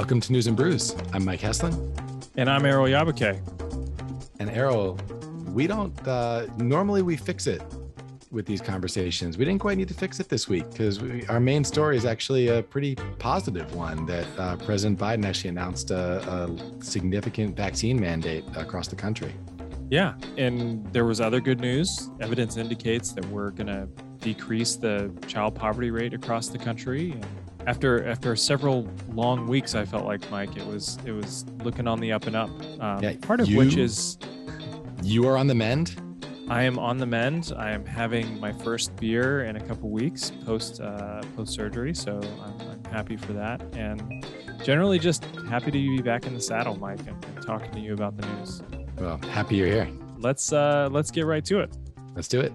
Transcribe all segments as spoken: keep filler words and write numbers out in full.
Welcome to News and Brews. I'm Mike Heslin. And I'm Errol Yabuke. And Errol, we don't, uh, normally we fix it with these conversations. We didn't quite need to fix it this week because we, our main story is actually a pretty positive one, that uh, President Biden actually announced a, a significant vaccine mandate across the country. Yeah, and there was other good news. Evidence indicates that we're going to decrease the child poverty rate across the country. And after after several long weeks, I felt like, Mike, it was it was looking on the up and up. Um, yeah, part of you, which is you are on the mend. I am on the mend. I am having my first beer in a couple weeks post uh, post surgery, so I'm, I'm happy for that. And generally, just happy to be back in the saddle, Mike, and, and talking to you about the news. Well, happy you're here. Let's uh, let's get right to it. Let's do it.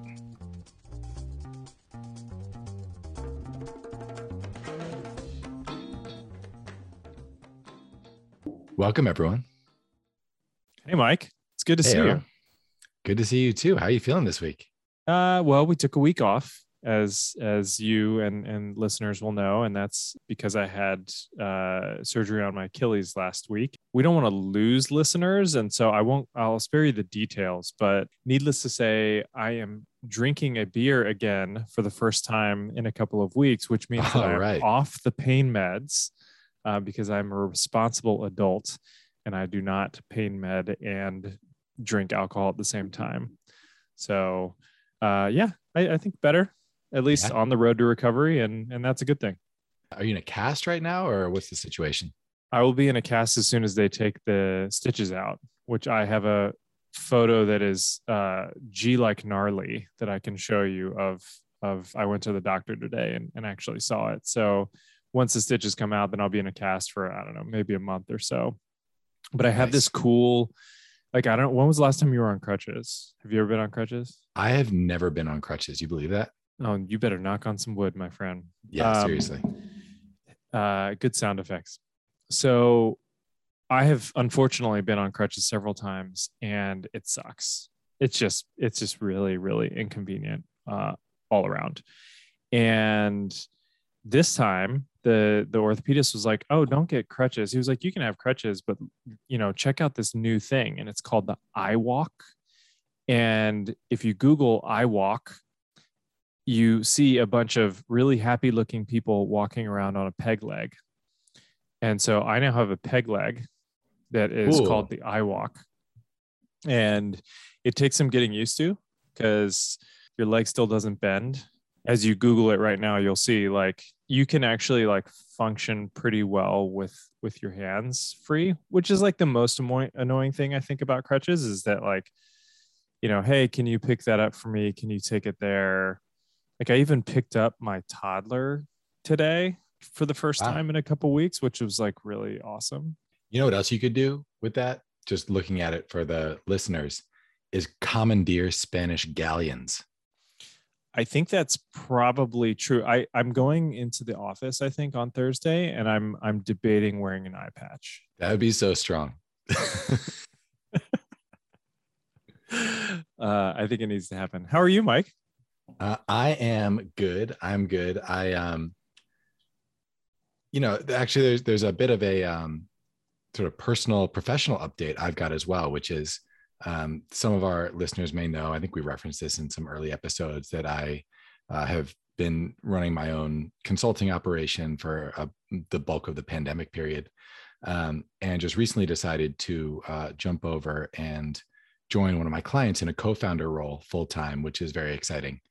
Welcome, everyone. Hey, Mike. It's good to hey, see Errol. you. Good to see you, too. How are you feeling this week? Uh, well, we took a week off, as as you and, and listeners will know, and that's because I had uh, surgery on my Achilles last week. We don't want to lose listeners, and so I won't. I'll spare you the details, but needless to say, I am drinking a beer again for the first time in a couple of weeks, which means that I'm right. off the pain meds. Uh, because I'm a responsible adult and I do not pain med and drink alcohol at the same time. So uh, yeah, I, I think better, at least yeah. on the road to recovery. And, and that's a good thing. Are you in a cast right now, or what's the situation? I will be in a cast as soon as they take the stitches out, which I have a photo that is uh, G like gnarly that I can show you of, of I went to the doctor today and, and actually saw it. So once the stitches come out, then I'll be in a cast for, I don't know, maybe a month or so. But I have nice. this cool, like, I don't, when was the last time you were on crutches? Have you ever been on crutches? I have never been on crutches. You believe that? Oh, you better knock on some wood, my friend. Yeah, um, seriously. Uh, good sound effects. So I have unfortunately been on crutches several times and it sucks. It's just, it's just really, really inconvenient uh, all around. And this time, the the orthopedist was like, oh, don't get crutches. He was like, you can have crutches, but, you know, check out this new thing. And it's called the iWalk. And if you Google iWalk, you see a bunch of really happy looking people walking around on a peg leg. And so I now have a peg leg that is Ooh. called the iWalk. And it takes some getting used to because your leg still doesn't bend. As you Google it right now, you'll see like you can actually like function pretty well with with your hands free, which is like the most annoying, annoying thing I think about crutches is that like, you know, hey, can you pick that up for me? Can you take it there? Like I even picked up my toddler today for the first wow. time in a couple of weeks, which was like really awesome. You know what else you could do with that? Just looking at it for the listeners is commandeer Spanish galleons. I think that's probably true. I, I'm going into the office, I think, on Thursday, and I'm I'm debating wearing an eye patch. That would be so strong. uh, I think it needs to happen. How are you, Mike? Uh, I am good. I'm good. I um, you know, actually, there's there's a bit of a um, sort of personal, professional update I've got as well, which is. Um, some of our listeners may know, I think we referenced this in some early episodes, that I uh, have been running my own consulting operation for uh, the bulk of the pandemic period, um, and just recently decided to uh, jump over and join one of my clients in a co-founder role full-time, which is very exciting.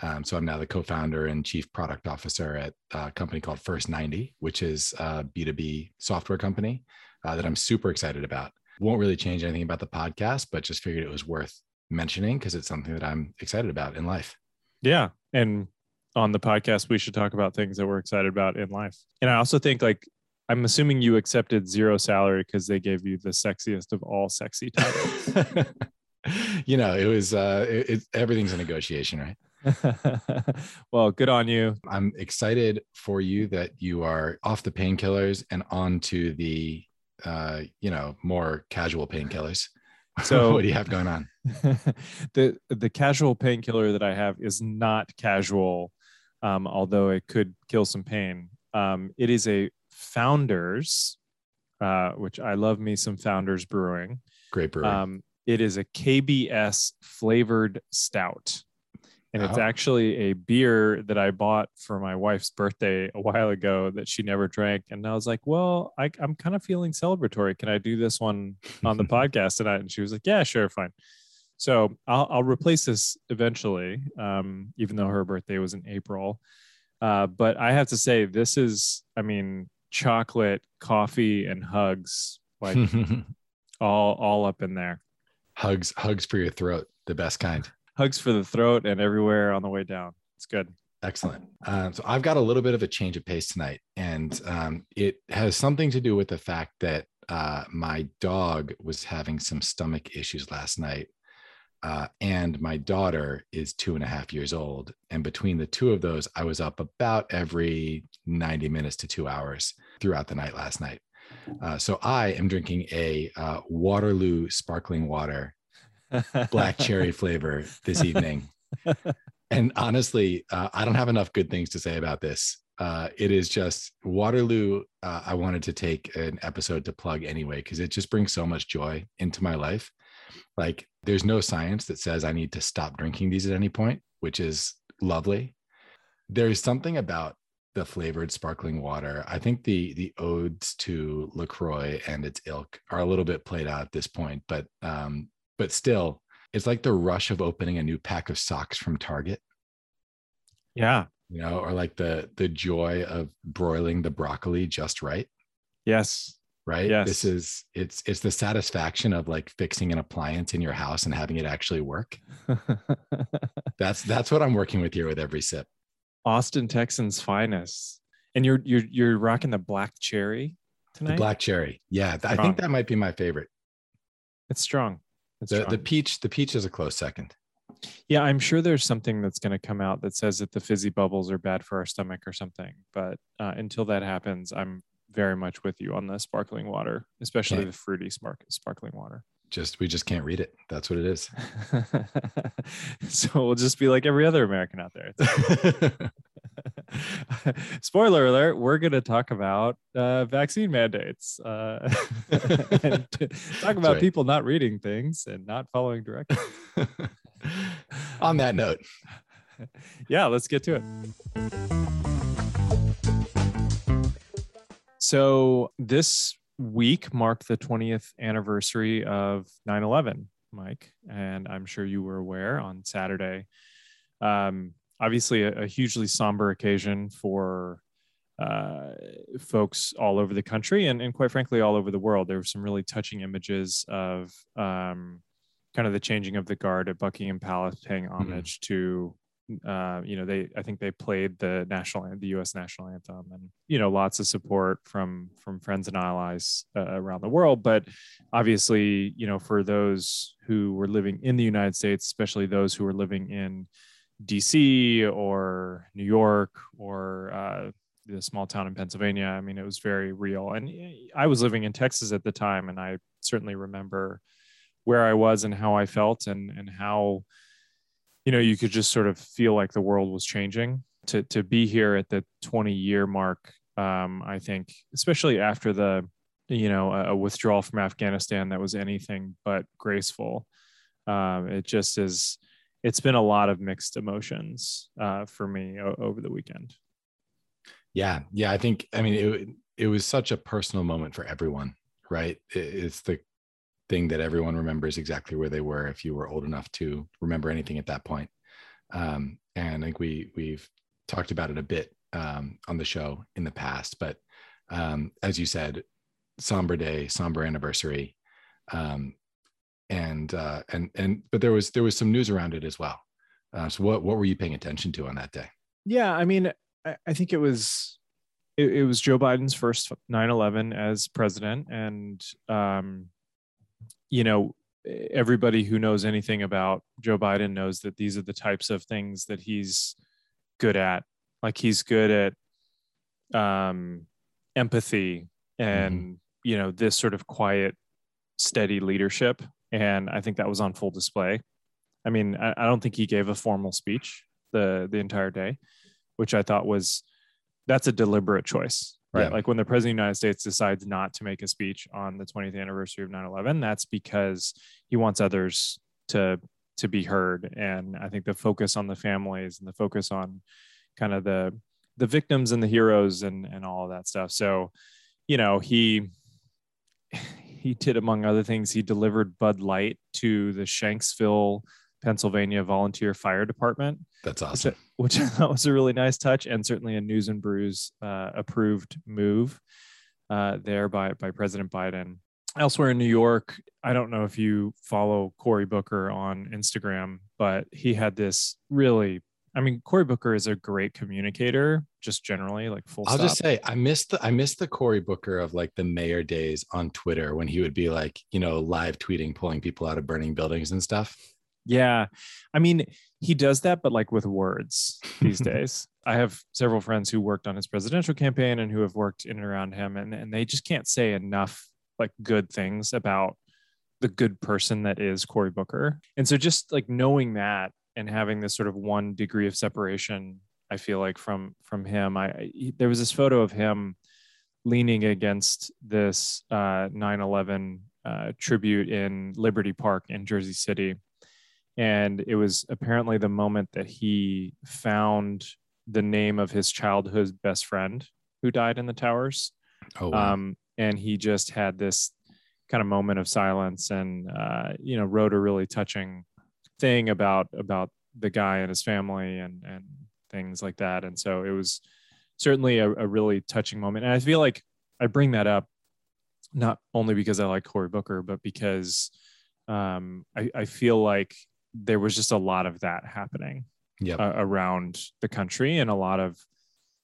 Um, so I'm now the co-founder and chief product officer at a company called First ninety, which is a B two B software company uh, that I'm super excited about. Won't really change anything about the podcast, but just figured it was worth mentioning because it's something that I'm excited about in life. Yeah. And on the podcast, we should talk about things that we're excited about in life. And I also think like, I'm assuming you accepted zero salary because they gave you the sexiest of all sexy titles. You know, it was, uh, it, it, everything's a negotiation, right? Well, good on you. I'm excited for you that you are off the painkillers and on to the Uh, you know, more casual painkillers. So what do you have going on? the the casual painkiller that I have is not casual, um, although it could kill some pain. Um, it is a Founders uh, which I love me some Founders Brewing. Great brewery. Um, it is a K B S flavored stout. And it's actually a beer that I bought for my wife's birthday a while ago that she never drank. And I was like, well, I, I'm kind of feeling celebratory. Can I do this one on the podcast tonight? And she was like, yeah, sure, fine. So I'll, I'll replace this eventually, um, even though her birthday was in April. Uh, but I have to say, this is, I mean, chocolate, coffee, and hugs, like all all up in there. Hugs, hugs for your throat, the best kind. Hugs for the throat and everywhere on the way down. It's good. Excellent. Um, so I've got a little bit of a change of pace tonight, and um, it has something to do with the fact that uh, my dog was having some stomach issues last night, uh, and my daughter is two and a half years old. And between the two of those, I was up about every ninety minutes to two hours throughout the night last night. Uh, so I am drinking a uh, Waterloo sparkling water black cherry flavor this evening. And honestly, uh, I don't have enough good things to say about this. Uh, it is just Waterloo. Uh, I wanted to take an episode to plug anyway, because it just brings so much joy into my life. Like, there's no science that says I need to stop drinking these at any point, which is lovely. There is something about the flavored sparkling water. I think the the odes to LaCroix and its ilk are a little bit played out at this point, but um, But still, it's like the rush of opening a new pack of socks from Target. Yeah. You know, or like the the joy of broiling the broccoli just right. Yes. Right. Yes. This is it's it's the satisfaction of like fixing an appliance in your house and having it actually work. That's that's what I'm working with here with every sip. Austin, Texans finest. And you're you're you're rocking the black cherry tonight? The black cherry. Yeah. Strong. I think that might be my favorite. It's strong. The, the peach, the peach is a close second. Yeah, I'm sure there's something that's going to come out that says that the fizzy bubbles are bad for our stomach or something. But uh, until that happens, I'm very much with you on the sparkling water, especially yeah. the fruity spark- sparkling water. Just we just can't read it. That's what it is. So we'll just be like every other American out there. Spoiler alert, we're going to talk about uh, vaccine mandates, uh, and talk about right. people not reading things and not following directions. On that note. Yeah, let's get to it. So this week marked the twentieth anniversary of nine eleven, Mike, and I'm sure you were aware on Saturday. Um Obviously, a, a hugely somber occasion for uh, folks all over the country and, and quite frankly, all over the world. There were some really touching images of um, kind of the changing of the guard at Buckingham Palace, paying homage mm-hmm. to, uh, you know, they I think they played the national the U S national anthem, and, you know, lots of support from from friends and allies uh, around the world. But obviously, you know, for those who were living in the United States, especially those who were living in D C or New York or uh, the small town in Pennsylvania. I mean, it was very real. And I was living in Texas at the time, and I certainly remember where I was and how I felt, and and how, you know, you could just sort of feel like the world was changing. To to be here at the twenty year mark, um, I think, especially after the, you know, a withdrawal from Afghanistan that was anything but graceful. Um, it just is. It's been a lot of mixed emotions uh, for me o- over the weekend. Yeah. Yeah. I think, I mean, it it was such a personal moment for everyone, right? It's the thing that everyone remembers exactly where they were, if you were old enough to remember anything at that point. Um, and I think we, we've talked about it a bit um, on the show in the past, but um, as you said, somber day, somber anniversary, um, And, uh, and, and, but there was, there was some news around it as well. Uh, so what, what were you paying attention to on that day? Yeah. I mean, I, I think it was, it, it was Joe Biden's first nine eleven as president. And, um, you know, everybody who knows anything about Joe Biden knows that these are the types of things that he's good at. Like, he's good at, um, empathy and, mm-hmm. you know, this sort of quiet, steady leadership. And I think that was on full display. I mean, I, I don't think he gave a formal speech the the entire day, which I thought was, that's a deliberate choice. right? Yeah. Like when the president of the United States decides not to make a speech on the twentieth anniversary of nine eleven, that's because he wants others to, to be heard. And I think the focus on the families and the focus on kind of the, the victims and the heroes and, and all of that stuff. So, you know, he, he did, among other things, he delivered Bud Light to the Shanksville, Pennsylvania Volunteer Fire Department. That's awesome. Which, which I thought was a really nice touch, and certainly a News and Brews uh, approved move uh, there by, by President Biden. Elsewhere in New York, I don't know if you follow Cory Booker on Instagram, but he had this really, I mean, Cory Booker is a great communicator, just generally, like full I'll stop. Just say, I miss the I miss the Cory Booker of like the mayor days on Twitter when he would be like, you know, live tweeting, pulling people out of burning buildings and stuff. Yeah. I mean, he does that, but like with words these days. I have several friends who worked on his presidential campaign and who have worked in and around him, and, and they just can't say enough like good things about the good person that is Cory Booker. And so just like knowing that and having this sort of one degree of separation, I feel like from, from him, I, I there was this photo of him leaning against this uh, nine eleven uh, tribute in Liberty Park in Jersey City. And it was apparently the moment that he found the name of his childhood best friend who died in the towers. Oh, wow. Um, and he just had this kind of moment of silence and, uh, you know, wrote a really touching thing about, about the guy and his family and, and things like that. And so it was certainly a, a really touching moment. And I feel like I bring that up not only because I like Cory Booker, but because um, I, I feel like there was just a lot of that happening yep. uh, around the country, and a lot of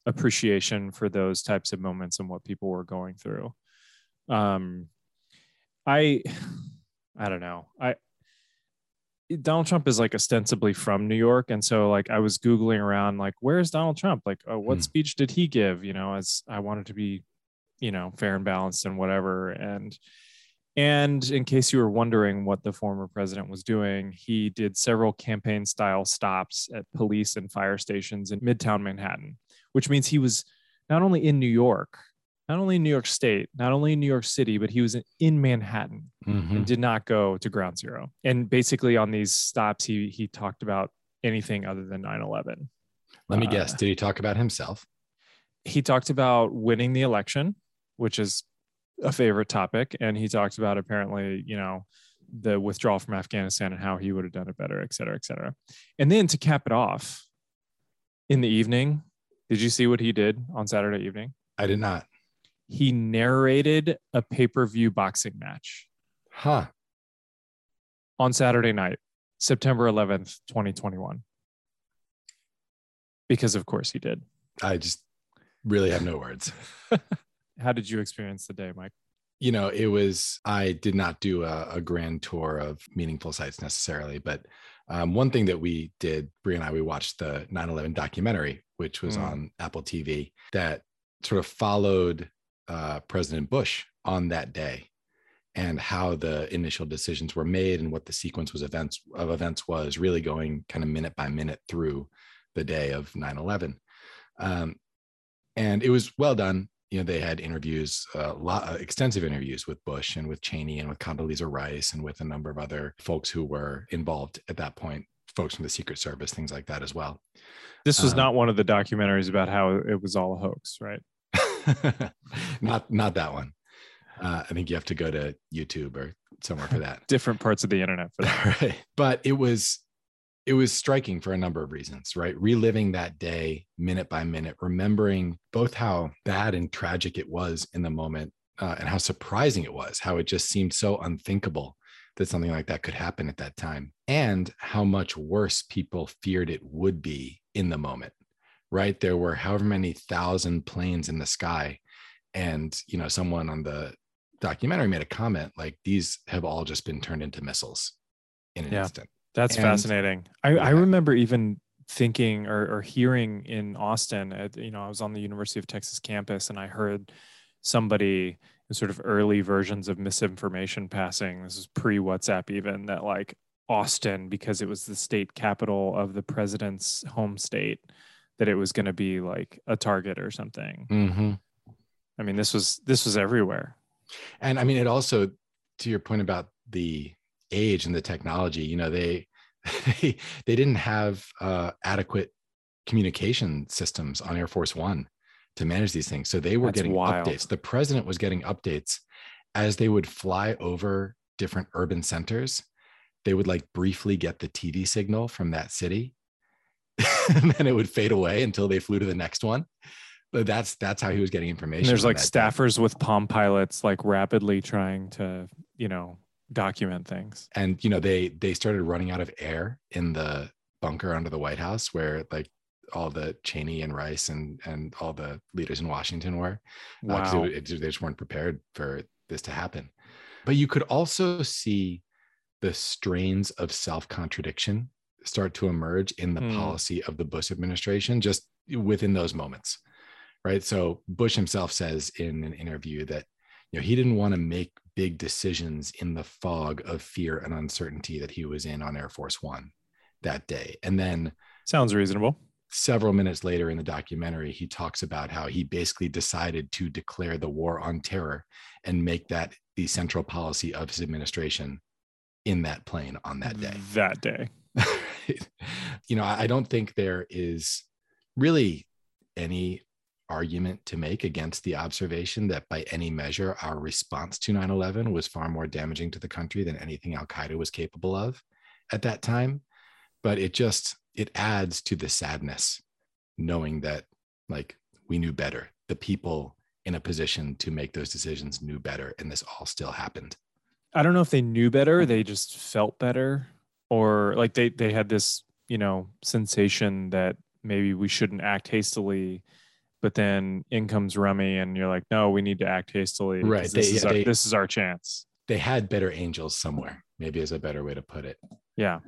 appreciation for those types of moments and what people were going through. Um, I, I don't know. I, Donald Trump is like ostensibly from New York. And so like, I was Googling around, like, where's Donald Trump? Like, oh, what mm. speech did he give? You know, as I wanted to be, you know, fair and balanced and whatever. And, And in case you were wondering what the former president was doing, he did several campaign style stops at police and fire stations in Midtown Manhattan, which means he was not only in New York, not only in New York State, not only in New York City, but he was in Manhattan mm-hmm. and did not go to Ground Zero. And basically on these stops, he he talked about anything other than nine eleven. Let me uh, guess. Did he talk about himself? He talked about winning the election, which is a favorite topic. And he talked about apparently, you know, the withdrawal from Afghanistan and how he would have done it better, et cetera, et cetera. And then to cap it off in the evening, did you see what he did on Saturday evening? I did not. He narrated a pay-per-view boxing match. Huh. On Saturday night, September eleventh, twenty twenty-one. Because of course he did. I just really have no words. How did you experience the day, Mike? You know, it was, I did not do a, a grand tour of meaningful sites necessarily, but um, one thing that we did, Bree and I, we watched the nine eleven documentary, which was mm. on Apple T V, that sort of followed uh, President Bush on that day and how the initial decisions were made and what the sequence was events of events was, really going kind of minute by minute through the day of nine eleven. Um, and it was well done. You know, they had interviews, uh, lot, extensive interviews with Bush and with Cheney and with Condoleezza Rice and with a number of other folks who were involved at that point, folks from the Secret Service, things like that as well. This was um, not one of the documentaries about how it was all a hoax, right? not not that one. Uh, I think you have to go to YouTube or somewhere for that. Different parts of the internet for that. Right. But it was... It was striking for a number of reasons, right? Reliving that day, minute by minute, remembering both how bad and tragic it was in the moment uh, and how surprising it was, how it just seemed so unthinkable that something like that could happen at that time, and how much worse people feared it would be in the moment, right? There were however many thousand planes in the sky, and you know, someone on the documentary made a comment like, these have all just been turned into missiles in an yeah. instant. That's and, fascinating. I, yeah. I remember even thinking or, or hearing in Austin, at, you know, I was on the University of Texas campus and I heard somebody in sort of early versions of misinformation passing. This is pre-WhatsApp even, that like Austin, because it was the state capital of the president's home state, that it was going to be like a target or something. Mm-hmm. I mean, this was this was everywhere. And I mean, it also, to your point about the age and the technology, you know, they they, they didn't have uh, adequate communication systems on Air Force One to manage these things. So they were That's getting wild. updates. The president was getting updates as they would fly over different urban centers. They would like briefly get the T V signal from that city and then it would fade away until they flew to the next one. But that's, that's how he was getting information. And there's like staffers day. with Palm Pilots, like rapidly trying to, you know, document things. And, you know, they, they started running out of air in the bunker under the White House where like all the Cheney and Rice and, and all the leaders in Washington were. Wow. Uh, it, it, they just weren't prepared for this to happen. But you could also see the strains of self-contradiction start to emerge in the mm. policy of the Bush administration just within those moments. Right. So Bush himself says in an interview that, you know, he didn't want to make big decisions in the fog of fear and uncertainty that he was in on Air Force One that day. And then sounds reasonable. Several minutes later in the documentary, he talks about how he basically decided to declare the war on terror and make that the central policy of his administration in that plane on that day. That day. You know, I don't think there is really any argument to make against the observation that by any measure, our response to nine eleven was far more damaging to the country than anything Al-Qaeda was capable of at that time. But it just, it adds to the sadness, knowing that like we knew better, the people in a position to make those decisions knew better. And this all still happened. I don't know if they knew better. They just felt better, or like they, they had this, you know, sensation that maybe we shouldn't act hastily, but then in comes Rummy and you're like, no, we need to act hastily. Right. This, they, is yeah, our, they, this is our chance. They had better angels somewhere, maybe is a better way to put it. Yeah.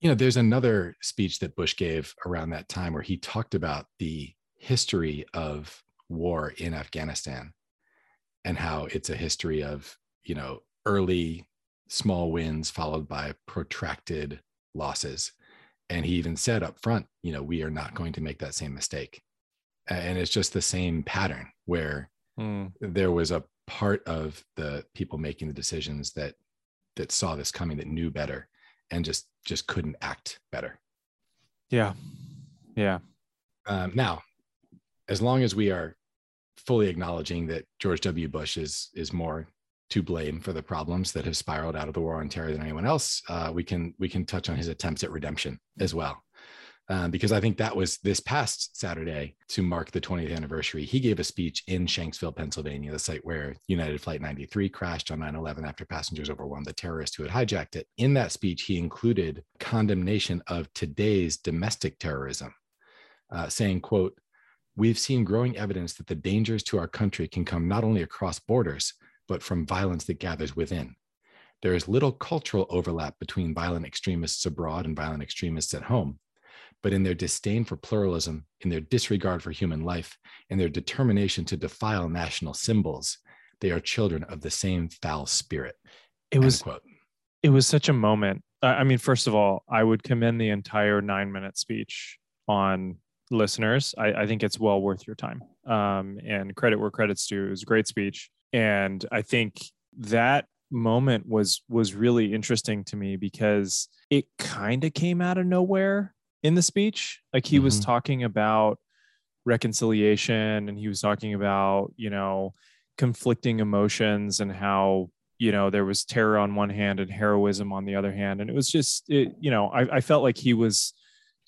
You know, there's another speech that Bush gave around that time where he talked about the history of war in Afghanistan and how it's a history of, you know, early small wins followed by protracted losses. And he even said up front, you know, we are not going to make that same mistake. And it's just the same pattern where mm. there was a part of the people making the decisions that that saw this coming, that knew better and just just couldn't act better. Yeah. Yeah. Um, now, as long as we are fully acknowledging that George W. Bush is is more to blame for the problems that have spiraled out of the war on terror than anyone else, uh, we can we can touch on his attempts at redemption as well. Um, because I think that was this past Saturday to mark the twentieth anniversary. He gave a speech in Shanksville, Pennsylvania, the site where United Flight ninety-three crashed on nine eleven after passengers overwhelmed the terrorists who had hijacked it. In that speech, he included condemnation of today's domestic terrorism, uh, saying, quote, "We've seen growing evidence that the dangers to our country can come not only across borders, but from violence that gathers within. There is little cultural overlap between violent extremists abroad and violent extremists at home. But in their disdain for pluralism, in their disregard for human life, in their determination to defile national symbols, they are children of the same foul spirit." It was, it was such a moment. I mean, first of all, I would commend the entire nine-minute speech on listeners. I, I think it's well worth your time. Um, and credit where credit's due. It was a great speech. And I think that moment was was really interesting to me because it kind of came out of nowhere. In the speech, like he mm-hmm. was talking about reconciliation and he was talking about, you know, conflicting emotions and how, you know, there was terror on one hand and heroism on the other hand. And it was just, it, you know, I, I felt like he was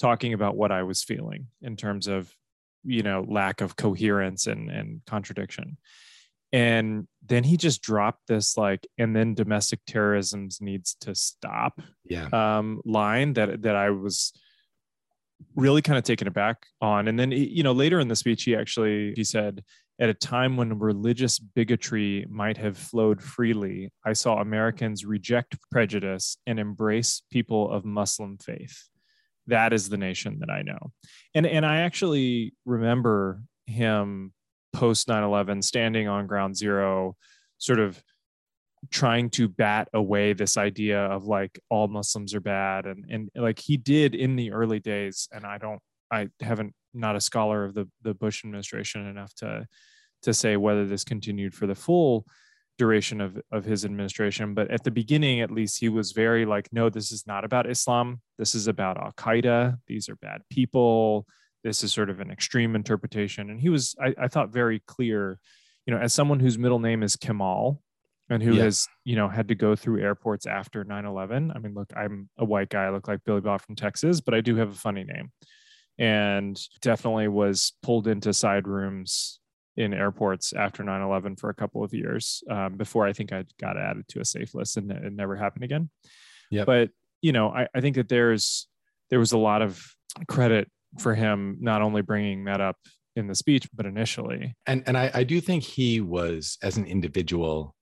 talking about what I was feeling in terms of, you know, lack of coherence and, and contradiction. And then he just dropped this like, and then domestic terrorism needs to stop yeah. um, line that that I was really kind of taken aback on. And then, you know, later in the speech, he actually, he said, "At a time when religious bigotry might have flowed freely, I saw Americans reject prejudice and embrace people of Muslim faith. That is the nation that I know." And, and I actually remember him post nine eleven standing on Ground Zero, sort of trying to bat away this idea of like all Muslims are bad. And, and like he did in the early days. And I don't, I haven't, not a scholar of the, the Bush administration enough to, to say whether this continued for the full duration of, of his administration. But at the beginning, at least, he was very like, no, this is not about Islam. This is about Al-Qaeda. These are bad people. This is sort of an extreme interpretation. And he was, I, I thought, very clear, you know, as someone whose middle name is Kemal and who yeah. has, you know, had to go through airports after nine eleven. I mean, look, I'm a white guy. I look like Billy Bob from Texas, but I do have a funny name, and definitely was pulled into side rooms in airports after nine eleven for a couple of years um, before I think I got added to a safe list, and it never happened again. Yep. But, you know, I, I think that there's, there was a lot of credit for him, not only bringing that up in the speech, but initially. And and I, I do think he was, as an individual,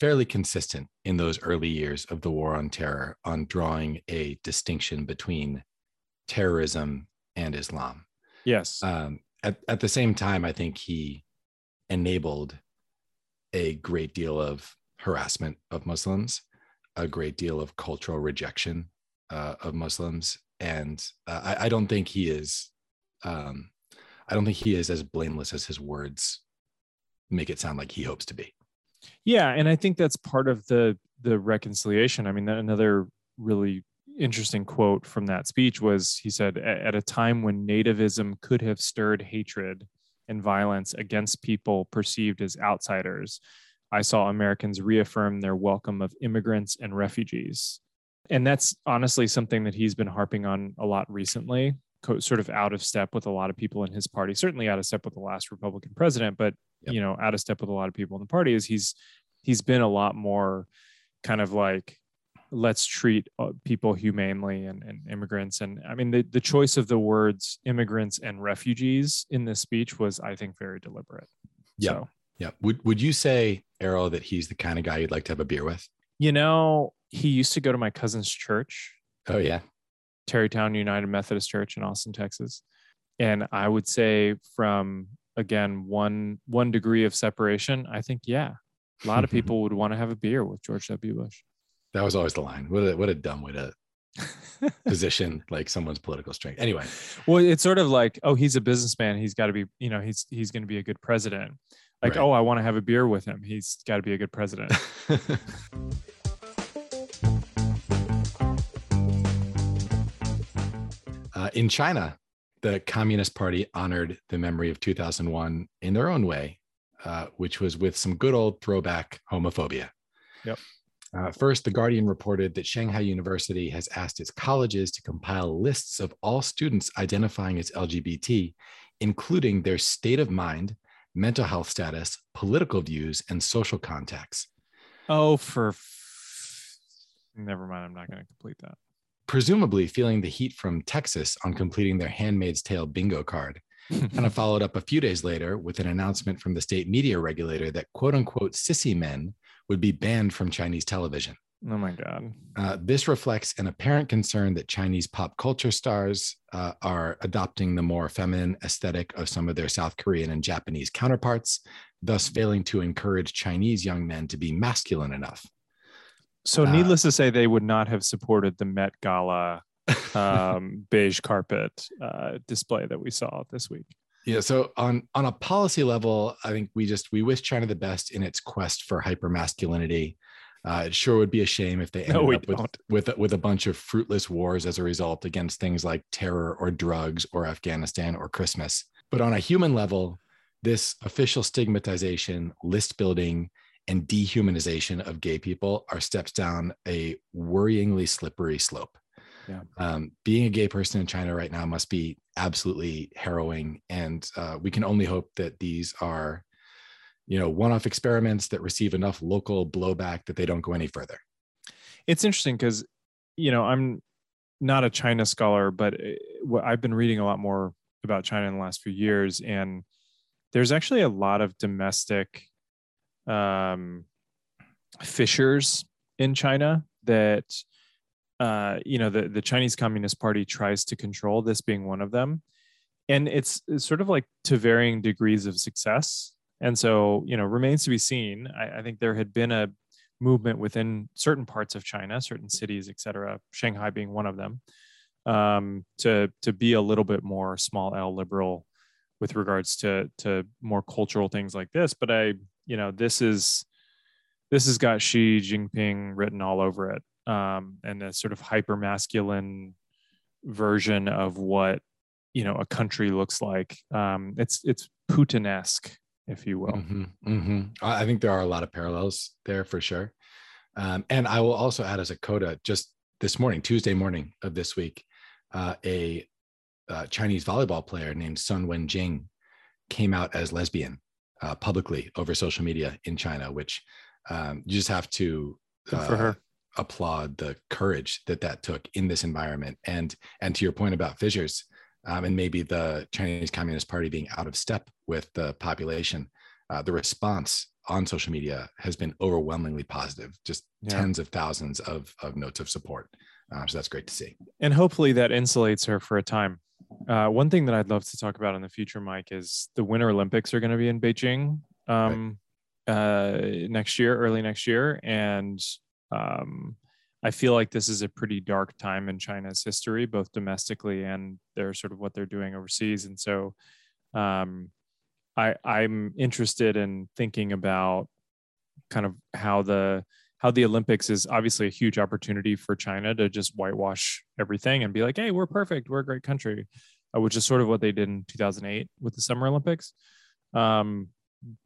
fairly consistent in those early years of the war on terror on drawing a distinction between terrorism and Islam. Yes. Um, at, at the same time, I think he enabled a great deal of harassment of Muslims, a great deal of cultural rejection uh, of Muslims. And uh, I, I don't think he is, um, I don't think he is as blameless as his words make it sound like he hopes to be. Yeah. And I think that's part of the, the reconciliation. I mean, another really interesting quote from that speech was, he said, at a time when nativism could have stirred hatred and violence against people perceived as outsiders, I saw Americans reaffirm their welcome of immigrants and refugees. And that's honestly something that he's been harping on a lot recently, co- sort of out of step with a lot of people in his party, certainly out of step with the last Republican president, but yep. you know, out of step with a lot of people in the party is he's, he's been a lot more kind of like, let's treat people humanely and, and immigrants. And I mean, the, the choice of the words immigrants and refugees in this speech was, I think, very deliberate. Yeah. So, yeah. Would, would you say, Errol, that he's the kind of guy you'd like to have a beer with? You know, he used to go to my cousin's church. Oh, yeah. Tarrytown United Methodist Church in Austin, Texas. And I would say from, again, one one degree of separation, I think, yeah, a lot of people would want to have a beer with George W. Bush. That was always the line. What a, what a dumb way to position like someone's political strength. Anyway. Well, it's sort of like, oh, he's a businessman. He's got to be, you know, he's he's going to be a good president. Like, right. Oh, I want to have a beer with him. He's got to be a good president. Uh, in China, the Communist Party honored the memory of two thousand one in their own way, uh, which was with some good old throwback homophobia. Yep. Uh, first, The Guardian reported that Shanghai University has asked its colleges to compile lists of all students identifying as L G B T, including their state of mind, mental health status, political views, and social contacts. Oh, for... F- Never mind, I'm not going to complete that. Presumably feeling the heat from Texas on completing their Handmaid's Tale bingo card. And I followed up a few days later with an announcement from the state media regulator that quote-unquote sissy men would be banned from Chinese television. Oh my God. Uh, this reflects an apparent concern that Chinese pop culture stars uh, are adopting the more feminine aesthetic of some of their South Korean and Japanese counterparts, thus failing to encourage Chinese young men to be masculine enough. So needless uh, to say, they would not have supported the Met Gala um, beige carpet uh, display that we saw this week. Yeah. So on, on a policy level, I think we just, we wish China the best in its quest for hypermasculinity. Uh, it sure would be a shame if they ended no, up with, with, with a bunch of fruitless wars as a result against things like terror or drugs or Afghanistan or Christmas. But on a human level, this official stigmatization, list building, and dehumanization of gay people are steps down a worryingly slippery slope. Yeah. Um, being a gay person in China right now must be absolutely harrowing. And uh, we can only hope that these are, you know, one-off experiments that receive enough local blowback that they don't go any further. It's interesting because, you know, I'm not a China scholar, but it, I've been reading a lot more about China in the last few years. And there's actually a lot of domestic um, fissures in China that, Uh, you know, the, the Chinese Communist Party tries to control, this being one of them. And it's, it's sort of like to varying degrees of success. And so, you know, remains to be seen. I, I think there had been a movement within certain parts of China, certain cities, et cetera, Shanghai being one of them, um, to, to be a little bit more small L liberal with regards to to more cultural things like this. But I, you know, this is this has got Xi Jinping written all over it, um, and a sort of hyper masculine version of what, you know, a country looks like. Um, it's it's Putin-esque, if you will. Mm-hmm, mm-hmm. I think there are a lot of parallels there for sure. Um, and I will also add as a coda, just this morning, Tuesday morning of this week, uh, a uh, Chinese volleyball player named Sun Wenjing came out as lesbian uh, publicly over social media in China, which um, you just have to uh, for her. applaud the courage that that took in this environment. And, and to your point about fissures, Um, and maybe the Chinese Communist Party being out of step with the population, uh, the response on social media has been overwhelmingly positive, just yeah. tens of thousands of, of notes of support. Uh, so that's great to see. And hopefully that insulates her for a time. Uh, one thing that I'd love to talk about in the future, Mike, is the Winter Olympics are going to be in Beijing um, right. uh, next year, early next year. And um I feel like this is a pretty dark time in China's history, both domestically and their sort of what they're doing overseas. And so um, I, I'm interested in thinking about kind of how the how the Olympics is obviously a huge opportunity for China to just whitewash everything and be like, hey, we're perfect. We're a great country, uh, which is sort of what they did in two thousand eight with the Summer Olympics. Um,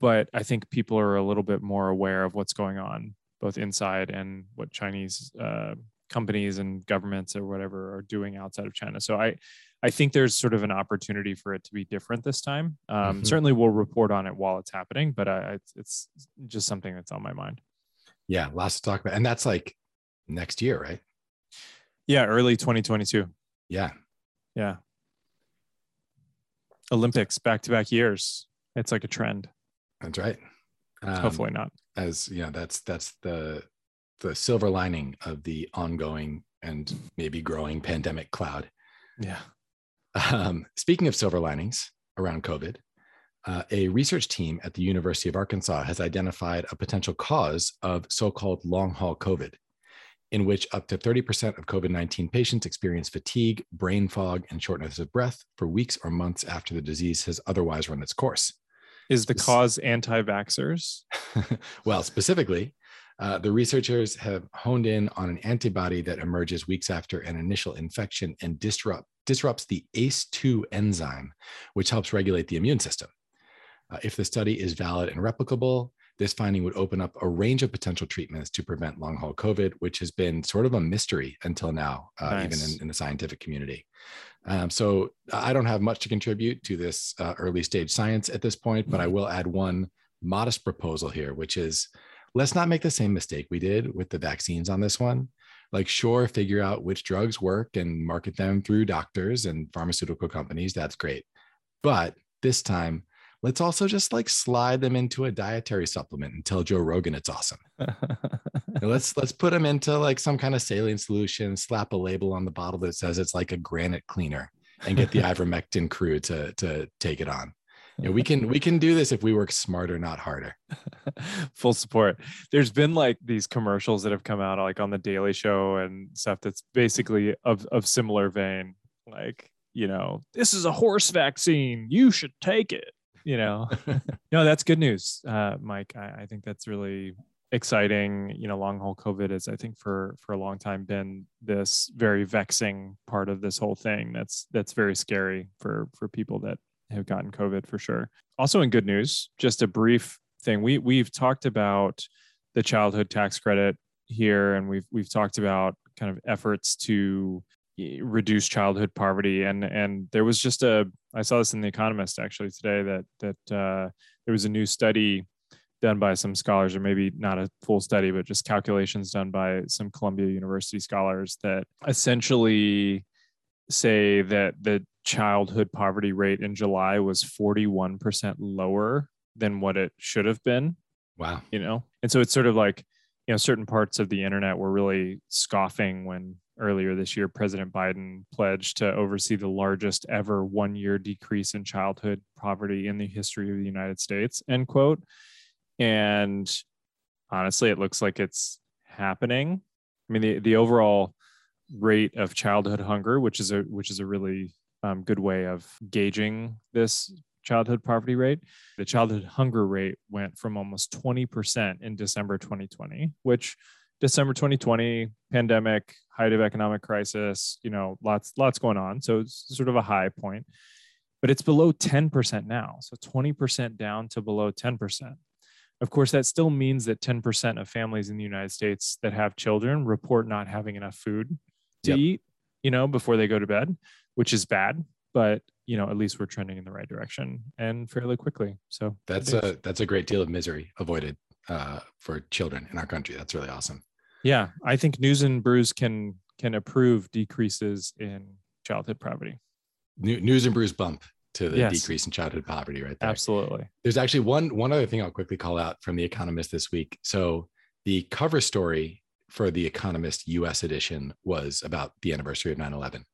but I think people are a little bit more aware of what's going on, both inside and what Chinese uh, companies and governments or whatever are doing outside of China. So I, I think there's sort of an opportunity for it to be different this time. Um, mm-hmm. Certainly we'll report on it while it's happening, but I, it's just something that's on my mind. Yeah, lots to talk about. And that's like next year, right? Yeah, early twenty twenty-two. Yeah. Yeah. Olympics, back-to-back years. It's like a trend. That's right. Um, Hopefully not. As you know, that's that's the the silver lining of the ongoing and maybe growing pandemic cloud. Yeah. Um, speaking of silver linings around COVID, uh, a research team at the University of Arkansas has identified a potential cause of so-called long-haul COVID, in which up to thirty percent of COVID nineteen patients experience fatigue, brain fog, and shortness of breath for weeks or months after the disease has otherwise run its course. Is the cause anti-vaxxers? Well, specifically, uh, the researchers have honed in on an antibody that emerges weeks after an initial infection and disrupt, disrupts the A C E two enzyme, which helps regulate the immune system. Uh, if the study is valid and replicable, this finding would open up a range of potential treatments to prevent long-haul COVID, which has been sort of a mystery until now, uh, nice. even in, in the scientific community. Um, so I don't have much to contribute to this uh, early stage science at this point, but I will add one modest proposal here, which is let's not make the same mistake we did with the vaccines on this one. Like, sure, figure out which drugs work and market them through doctors and pharmaceutical companies. That's great. But this time, let's also just like slide them into a dietary supplement and tell Joe Rogan it's awesome. let's let's put them into like some kind of saline solution, slap a label on the bottle that says it's like a granite cleaner, and get the ivermectin crew to to take it on. You know, we can we can do this if we work smarter, not harder. Full support. There's been like these commercials that have come out like on the Daily Show and stuff that's basically of of similar vein. Like, you know, this is a horse vaccine. You should take it. You know, no, that's good news, uh, Mike. I, I think that's really exciting. You know, long haul COVID has, I think, for for a long time been this very vexing part of this whole thing. That's that's very scary for for people that have gotten COVID for sure. Also, in good news, just a brief thing. We we've talked about the childhood tax credit here, and we've we've talked about kind of efforts to reduce childhood poverty, and and there was just a I saw this in The Economist actually today that that uh, there was a new study done by some scholars, or maybe not a full study, but just calculations done by some Columbia University scholars that essentially say that the childhood poverty rate in July was forty-one percent lower than what it should have been. Wow. You know, and so it's sort of like, you know, certain parts of the internet were really scoffing when earlier this year, President Biden pledged to oversee the largest ever one-year decrease in childhood poverty in the history of the United States, end quote. And honestly, it looks like it's happening. I mean, the, the overall rate of childhood hunger, which is a which is a really um, good way of gauging this childhood poverty rate. The childhood hunger rate went from almost twenty percent in December twenty twenty, which December twenty twenty, pandemic, height of economic crisis, you know, lots, lots going on. So it's sort of a high point, but it's below ten percent now. So twenty percent down to below ten percent. Of course, that still means that ten percent of families in the United States that have children report not having enough food to yep. eat, you know, before they go to bed, which is bad, but you know, at least we're trending in the right direction and fairly quickly. So that's a, that's a great deal of misery avoided uh, for children in our country. That's really awesome. Yeah. I think News and Brews can, can approve decreases in childhood poverty. New, news and Brews bump to the yes. decrease in childhood poverty right there. Absolutely. There's actually one, one other thing I'll quickly call out from The Economist this week. So the cover story for The Economist U S edition was about the anniversary of nine eleven.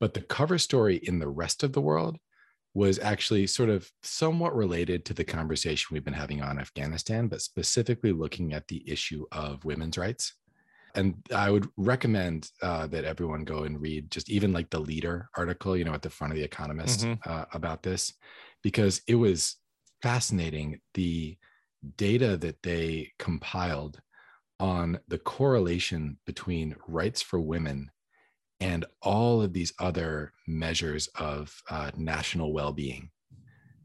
But the cover story in the rest of the world was actually sort of somewhat related to the conversation we've been having on Afghanistan, but specifically looking at the issue of women's rights. And I would recommend uh, that everyone go and read just even like the leader article, you know, at the front of The Economist mm-hmm. uh, about this, because it was fascinating. The data that they compiled on the correlation between rights for women and all of these other measures of uh, national well-being,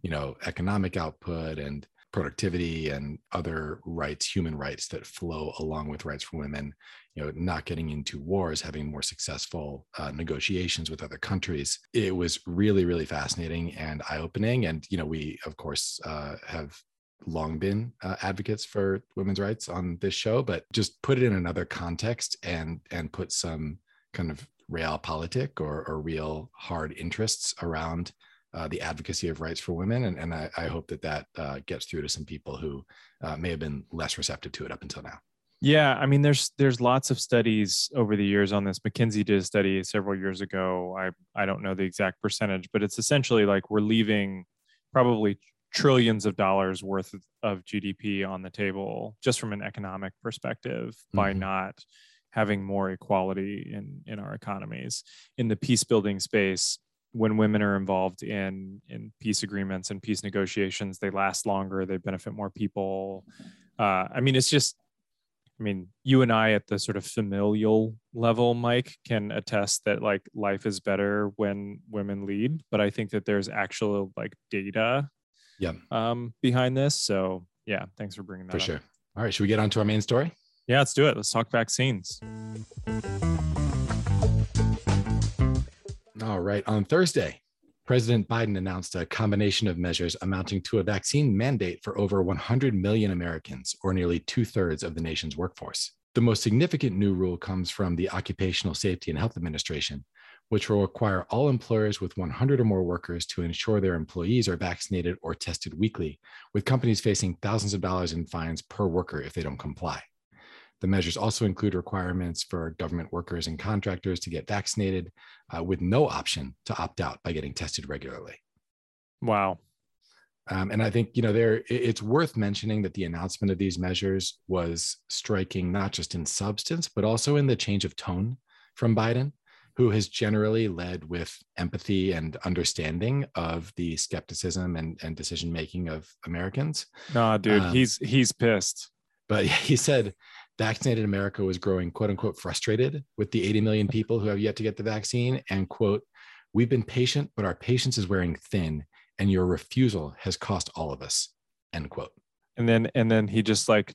you know, economic output and productivity and other rights, human rights that flow along with rights for women, you know, not getting into wars, having more successful uh, negotiations with other countries. It was really, really fascinating and eye-opening. And, you know, we, of course, uh, have long been uh, advocates for women's rights on this show, but just put it in another context and, and put some kind of realpolitik or, or real hard interests around Uh, the advocacy of rights for women. And, and I, I hope that that uh, gets through to some people who uh, may have been less receptive to it up until now. Yeah. I mean, there's, there's lots of studies over the years on this. McKinsey did a study several years ago. I, I don't know the exact percentage, but it's essentially like we're leaving probably trillions of dollars worth of, of G D P on the table just from an economic perspective mm-hmm. by not having more equality in, in our economies. In the peace building space, when women are involved in, in peace agreements and peace negotiations, they last longer, they benefit more people. Uh, I mean, it's just, I mean, you and I at the sort of familial level, Mike, can attest that like life is better when women lead, but I think that there's actual like data yeah. um, behind this. So yeah, thanks for bringing that up. For sure. All right, should we get on to our main story? Yeah, let's do it. Let's talk vaccines. All right. On Thursday, President Biden announced a combination of measures amounting to a vaccine mandate for over one hundred million Americans, or nearly two-thirds of the nation's workforce. The most significant new rule comes from the Occupational Safety and Health Administration, which will require all employers with one hundred or more workers to ensure their employees are vaccinated or tested weekly, with companies facing thousands of dollars in fines per worker if they don't comply. The measures also include requirements for government workers and contractors to get vaccinated uh, with no option to opt out by getting tested regularly. Wow. Um, and I think, you know, there it's worth mentioning that the announcement of these measures was striking, not just in substance, but also in the change of tone from Biden, who has generally led with empathy and understanding of the skepticism and, and decision-making of Americans. Nah, dude, um, he's he's pissed. But he said, vaccinated America was growing, quote unquote, frustrated with the eighty million people who have yet to get the vaccine. And quote, we've been patient, but our patience is wearing thin and your refusal has cost all of us, end quote. And then, and then he just like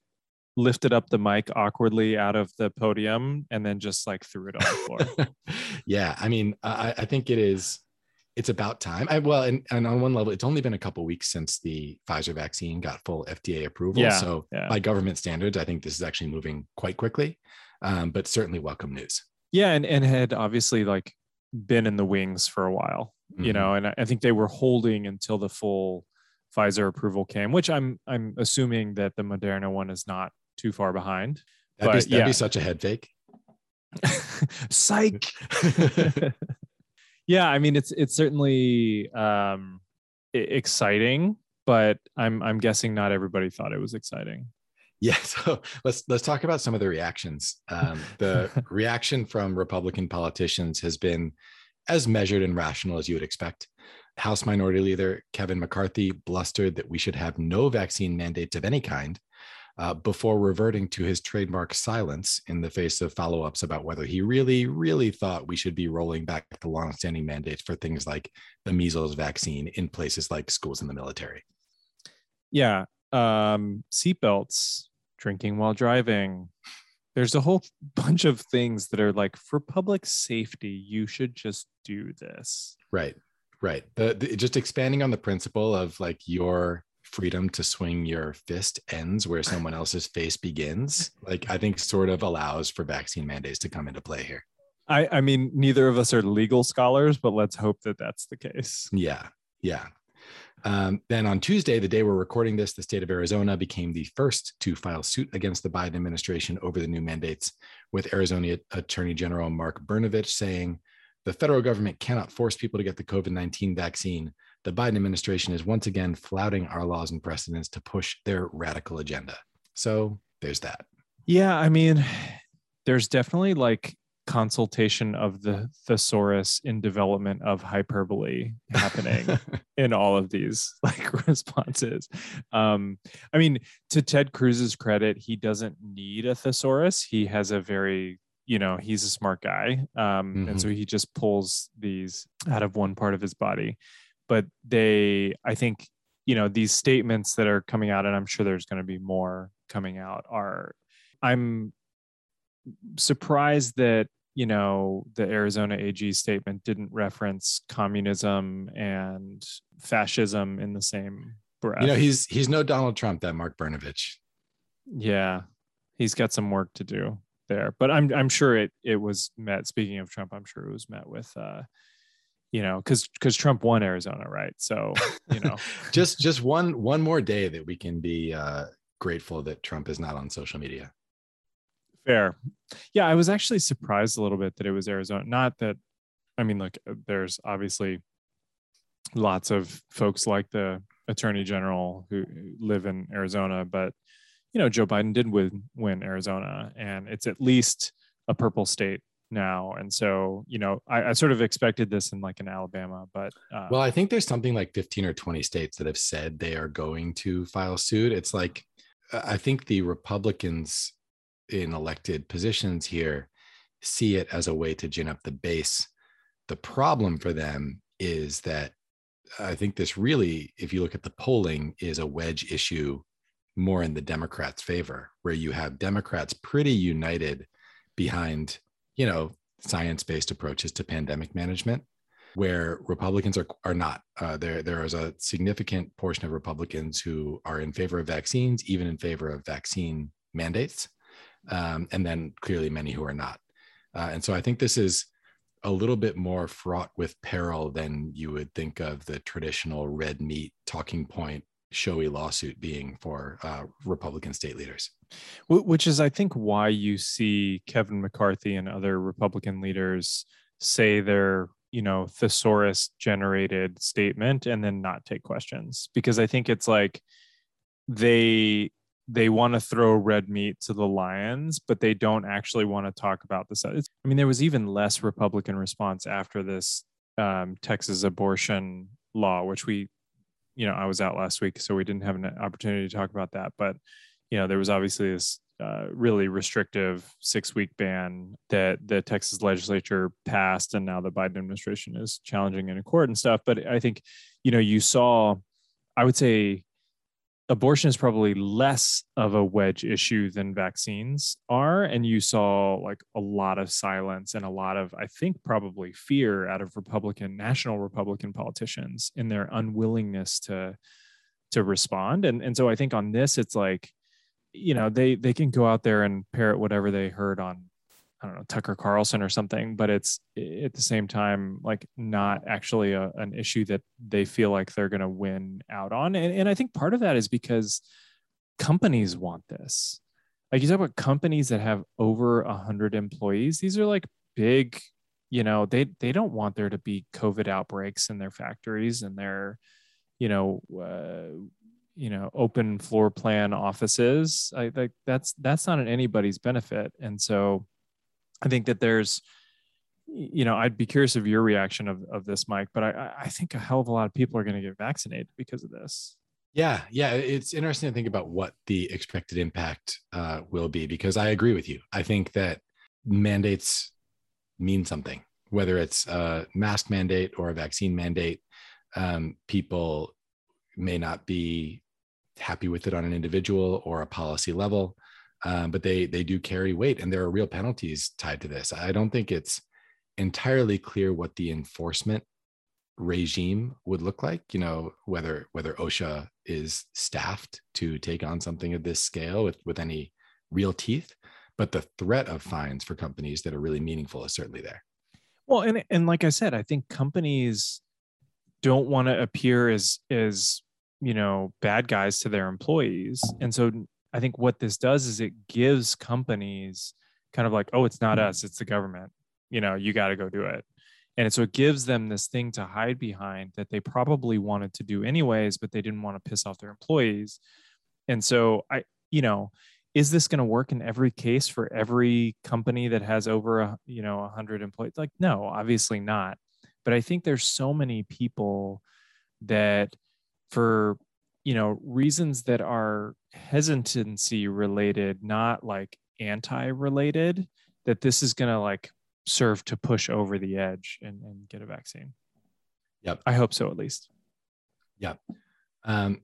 lifted up the mic awkwardly out of the podium and then just like threw it on the floor. Yeah. I mean, I, I think it is, it's about time. I, well, and, and on one level, it's only been a couple of weeks since the Pfizer vaccine got full F D A approval. Yeah, so yeah. by government standards, I think this is actually moving quite quickly, um, but certainly welcome news. Yeah. And, and had obviously like been in the wings for a while, mm-hmm. you know, and I think they were holding until the full Pfizer approval came, which I'm, I'm assuming that the Moderna one is not too far behind. That'd, but, be, that'd yeah. be such a head fake. Psych. Yeah, I mean, it's it's certainly um, exciting, but I'm I'm guessing not everybody thought it was exciting. Yeah, so let's let's talk about some of the reactions. Um, the reaction from Republican politicians has been as measured and rational as you would expect. House Minority Leader Kevin McCarthy blustered that we should have no vaccine mandates of any kind uh, before reverting to his trademark silence in the face of follow-ups about whether he really, really thought we should be rolling back the long-standing mandates for things like the measles vaccine in places like schools and the military. Yeah. Um, seatbelts, drinking while driving. There's a whole bunch of things that are like, for public safety, you should just do this. Right, right. The, the, just expanding on the principle of like your freedom to swing your fist ends where someone else's face begins, like I think sort of allows for vaccine mandates to come into play here. I, I mean, neither of us are legal scholars, but let's hope that that's the case. Yeah, yeah. Um, then on Tuesday, the day we're recording this, the state of Arizona became the first to file suit against the Biden administration over the new mandates, with Arizona Attorney General Mark Brnovich saying, the federal government cannot force people to get the COVID nineteen vaccine. The Biden administration is once again flouting our laws and precedents to push their radical agenda. So there's that. Yeah, I mean, there's definitely like consultation of the thesaurus in development of hyperbole happening in all of these like responses. Um, I mean, to Ted Cruz's credit, he doesn't need a thesaurus. He has a very, you know, he's a smart guy. Um, mm-hmm. And so he just pulls these out of one part of his body. But they, I think, you know, these statements that are coming out, and I'm sure there's going to be more coming out, are, I'm surprised that, you know, the Arizona A G statement didn't reference communism and fascism in the same breath. You know, he's he's no Donald Trump, that Mark Brnovich. Yeah, he's got some work to do there, but I'm I'm sure it it was met. Speaking of Trump, I'm sure it was met with, uh, you know, because because Trump won Arizona, right? So you know, just just one one more day that we can be uh, grateful that Trump is not on social media. Fair. Yeah, I was actually surprised a little bit that it was Arizona. Not that, I mean, look, there's obviously lots of folks like the attorney general who live in Arizona, but, you know, Joe Biden did win, win Arizona, and it's at least a purple state now. And so, you know, I, I sort of expected this in like in Alabama, but. Um, well, I think there's something like fifteen or twenty states that have said they are going to file suit. It's like, I think the Republicans in elected positions here see it as a way to gin up the base. The problem for them is that I think this really, if you look at the polling, is a wedge issue more in the Democrats' favor, where you have Democrats pretty united behind, you know, science-based approaches to pandemic management, where Republicans are are not. Uh, there, there is a significant portion of Republicans who are in favor of vaccines, even in favor of vaccine mandates. Um, and then clearly many who are not. Uh, and so I think this is a little bit more fraught with peril than you would think of the traditional red meat talking point, showy lawsuit being for uh, Republican state leaders. Which is, I think, why you see Kevin McCarthy and other Republican leaders say their, you know, thesaurus generated statement and then not take questions. Because I think it's like they... they want to throw red meat to the lions, but they don't actually want to talk about this. I mean, there was even less Republican response after this um, Texas abortion law, which we, you know, I was out last week, so we didn't have an opportunity to talk about that. But, you know, there was obviously this uh, really restrictive six-week ban that the Texas legislature passed, and now the Biden administration is challenging in a court and stuff. But I think, you know, you saw, I would say, abortion is probably less of a wedge issue than vaccines are. And you saw like a lot of silence and a lot of, I think, probably fear out of Republican, national Republican politicians in their unwillingness to, to respond. And, and so I think on this, it's like, you know, they, they can go out there and parrot whatever they heard on, I don't know, Tucker Carlson or something, but it's at the same time, like not actually a, an issue that they feel like they're going to win out on. And, and I think part of that is because companies want this. Like you talk about companies that have over a hundred employees. These are like big, you know, they, they don't want there to be COVID outbreaks in their factories and their, you know, uh, you know, open floor plan offices. I like that's, that's not in anybody's benefit. And so, I think that there's you know, I'd be curious of your reaction of, of this, Mike, but I, I think a hell of a lot of people are going to get vaccinated because of this. Yeah. Yeah. It's interesting to think about what the expected impact uh, will be, because I agree with you. I think that mandates mean something, whether it's a mask mandate or a vaccine mandate. Um, people may not be happy with it on an individual or a policy level, um, but they, they do carry weight, and there are real penalties tied to this. I don't think it's entirely clear what the enforcement regime would look like, you know, whether whether OSHA is staffed to take on something of this scale with, with any real teeth, but the threat of fines for companies that are really meaningful is certainly there. Well, and and like I said, I think companies don't want to appear as as, you know, bad guys to their employees. And so I think what this does is it gives companies kind of like, oh, it's not us, it's the government. You know, you got to go do it. And so it gives them this thing to hide behind that they probably wanted to do anyways, but they didn't want to piss off their employees. And so I, you know, is this going to work in every case for every company that has over, a, you know, a hundred employees? Like, no, obviously not. But I think there's so many people that for, you know, reasons that are hesitancy related, not like anti-related, that this is going to like serve to push over the edge and, and get a vaccine. Yep. I hope so, at least. Yep. Um,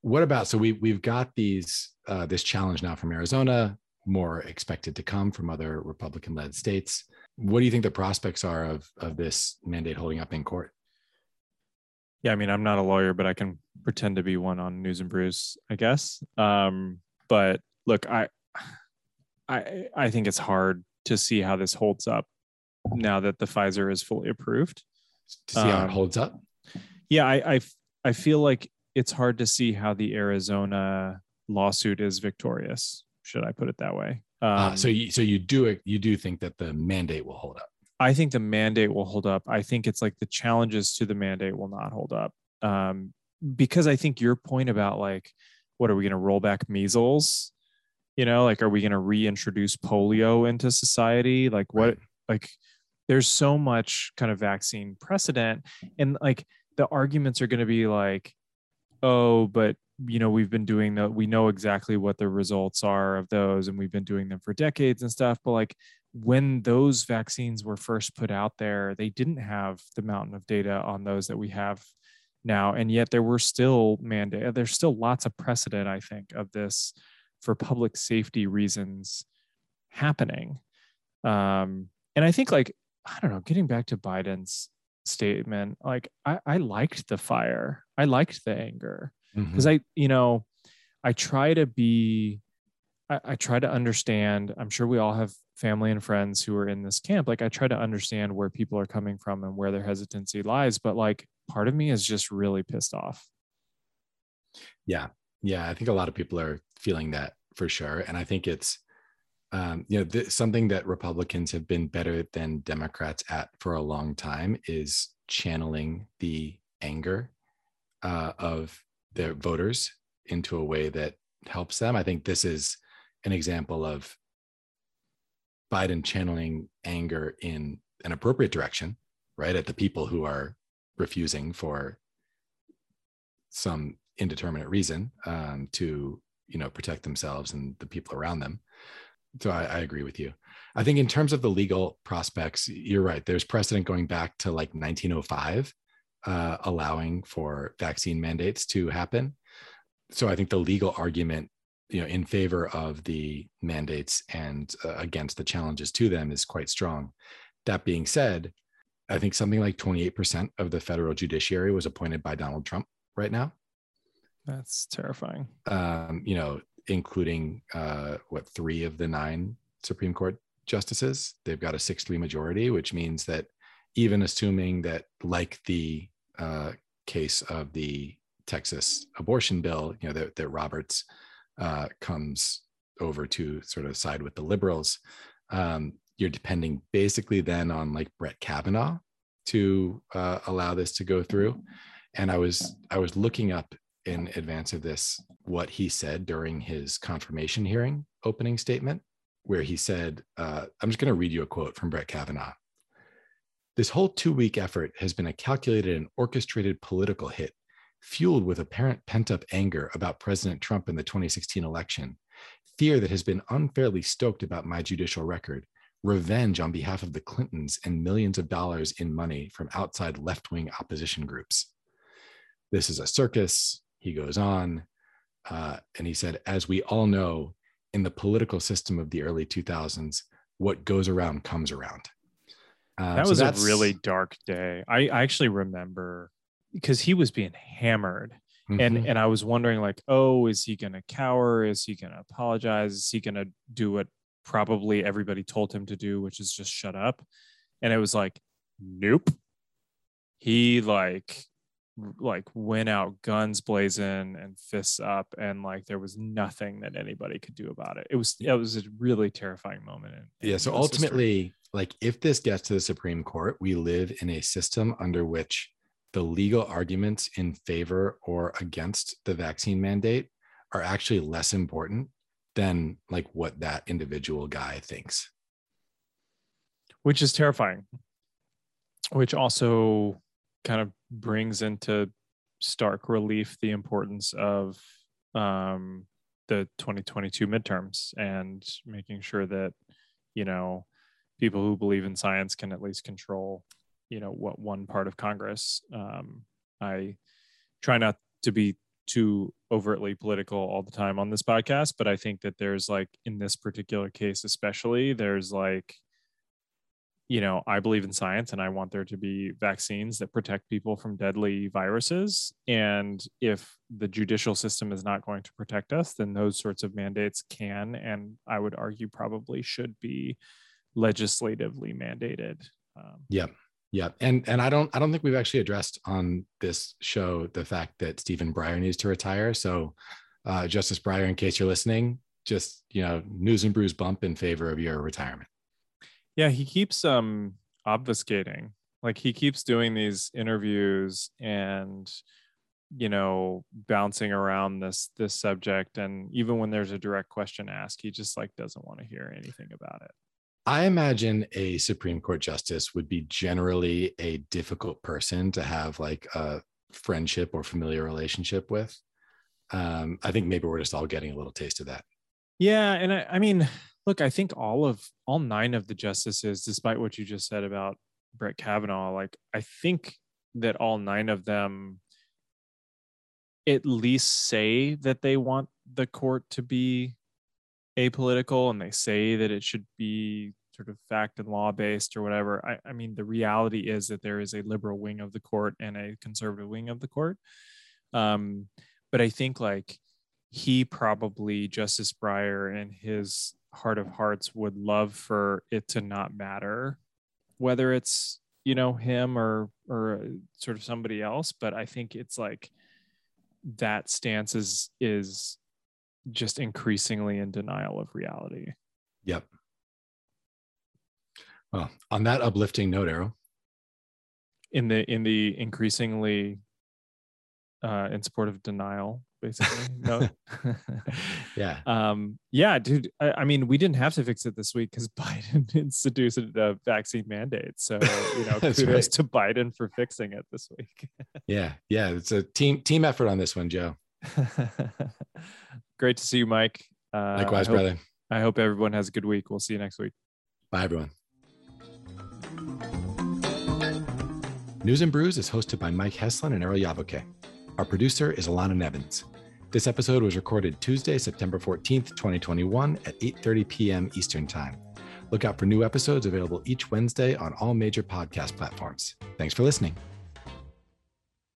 what about, so we, we've got these, uh, this challenge now from Arizona, more expected to come from other Republican-led states. What do you think the prospects are of, of this mandate holding up in court? Yeah, I mean, I'm not a lawyer, but I can pretend to be one on News and Brews, I guess. Um, but look, I, I, I think it's hard to see how this holds up now that the Pfizer is fully approved. To see um, how it holds up? Yeah, I, I, I feel like it's hard to see how the Arizona lawsuit is victorious. Should I put it that way? Um, uh, so you, so you do you do think that the mandate will hold up? I think the mandate will hold up. I think it's like the challenges to the mandate will not hold up. Um, because I think your point about like, what are we going to roll back measles? You know, like, are we going to reintroduce polio into society? Like what, like there's so much kind of vaccine precedent, and like the arguments are going to be like, oh, but you know, we've been doing that. We know exactly what the results are of those, and we've been doing them for decades and stuff. But like when those vaccines were first put out there, they didn't have the mountain of data on those that we have now. And yet there were still mandate. There's still lots of precedent, I think, of this for public safety reasons happening. Um, and I think like, I don't know, getting back to Biden's statement, like I, I liked the fire. I liked the anger because mm-hmm. I, you know, I try to be, I, I try to understand, I'm sure we all have family and friends who are in this camp. Like I try to understand where people are coming from and where their hesitancy lies. But like, part of me is just really pissed off. Yeah. Yeah, I think a lot of people are feeling that for sure. And I think it's, um, you know, th- something that Republicans have been better than Democrats at for a long time is channeling the anger uh, of their voters into a way that helps them. I think this is an example of Biden channeling anger in an appropriate direction, right? At the people who are refusing for some indeterminate reason um, to, you know, protect themselves and the people around them. So I, I agree with you. I think in terms of the legal prospects, you're right. There's precedent going back to like nineteen oh five, uh, allowing for vaccine mandates to happen. So I think the legal argument, you know, in favor of the mandates and uh, against the challenges to them is quite strong. That being said, I think something like twenty-eight percent of the federal judiciary was appointed by Donald Trump right now. That's terrifying. Um, you know, including uh, what, three of the nine Supreme Court justices. They've got a six three majority, which means that even assuming that, like the uh, case of the Texas abortion bill, you know, that, that Roberts uh, comes over to sort of side with the liberals, um, you're depending basically then on like Brett Kavanaugh to uh, allow this to go through. And I was I was looking up in advance of this, what he said during his confirmation hearing opening statement, where he said, uh, I'm just going to read you a quote from Brett Kavanaugh. This whole two-week effort has been a calculated and orchestrated political hit, fueled with apparent pent-up anger about President Trump in the twenty sixteen election, fear that has been unfairly stoked about my judicial record, revenge on behalf of the Clintons, and millions of dollars in money from outside left-wing opposition groups. This is a circus, he goes on, uh, and he said, as we all know, in the political system of the early two thousands, what goes around comes around. Um, that was so a really dark day. I, I actually remember because he was being hammered. Mm-hmm. And and I was wondering, like, oh, is he going to cower? Is he going to apologize? Is he going to do what probably everybody told him to do, which is just shut up? And it was like, nope. He like, like went out guns blazing and fists up, and like there was nothing that anybody could do about it. It was it was a really terrifying moment. In, yeah. In so ultimately, history. Like if this gets to the Supreme Court, we live in a system under which the legal arguments in favor or against the vaccine mandate are actually less important than like what that individual guy thinks. Which is terrifying, which also kind of brings into stark relief the importance of um, the twenty twenty-two midterms and making sure that, you know, people who believe in science can at least control, you know, what one part of Congress. Um, I try not to be too overtly political all the time on this podcast, but I think that there's like, in this particular case, especially, there's like, you know, I believe in science and I want there to be vaccines that protect people from deadly viruses. And if the judicial system is not going to protect us, then those sorts of mandates can, and I would argue probably should be legislatively mandated. Um, yeah. Yeah. And and I don't I don't think we've actually addressed on this show the fact that Stephen Breyer needs to retire. So uh, Justice Breyer, in case you're listening, just, you know, news and brews bump in favor of your retirement. Yeah, he keeps um, obfuscating. Like he keeps doing these interviews and, you know, bouncing around this this subject. And even when there's a direct question asked, he just like doesn't want to hear anything about it. I imagine a Supreme Court justice would be generally a difficult person to have like a friendship or familiar relationship with. Um, I think maybe we're just all getting a little taste of that. Yeah. And I, I mean, look, I think all of all nine of the justices, despite what you just said about Brett Kavanaugh, like I think that all nine of them at least say that they want the court to be apolitical, and they say that it should be sort of fact and law based or whatever. I, I mean, the reality is that there is a liberal wing of the court and a conservative wing of the court. Um, but I think like he probably, Justice Breyer, in his heart of hearts would love for it to not matter whether it's, you know, him or or sort of somebody else. But I think it's like that stance is is just increasingly in denial of reality. Yep. Well, on that uplifting note, Errol. In the in the increasingly uh, in support of denial, basically. No. Yeah. Um, yeah, dude. I, I mean, we didn't have to fix it this week because Biden introduced a vaccine mandate. So, you know, kudos right. to Biden for fixing it this week. Yeah. Yeah. It's a team team effort on this one, Joe. Great to see you, Mike. Uh, Likewise, I hope, brother. I hope everyone has a good week. We'll see you next week. Bye, everyone. News and Brews is hosted by Mike Heslin and Errol Yabuke. Our producer is Alana Nevins. This episode was recorded Tuesday, September fourteenth, twenty twenty-one at eight thirty p.m. Eastern Time. Look out for new episodes available each Wednesday on all major podcast platforms. Thanks for listening.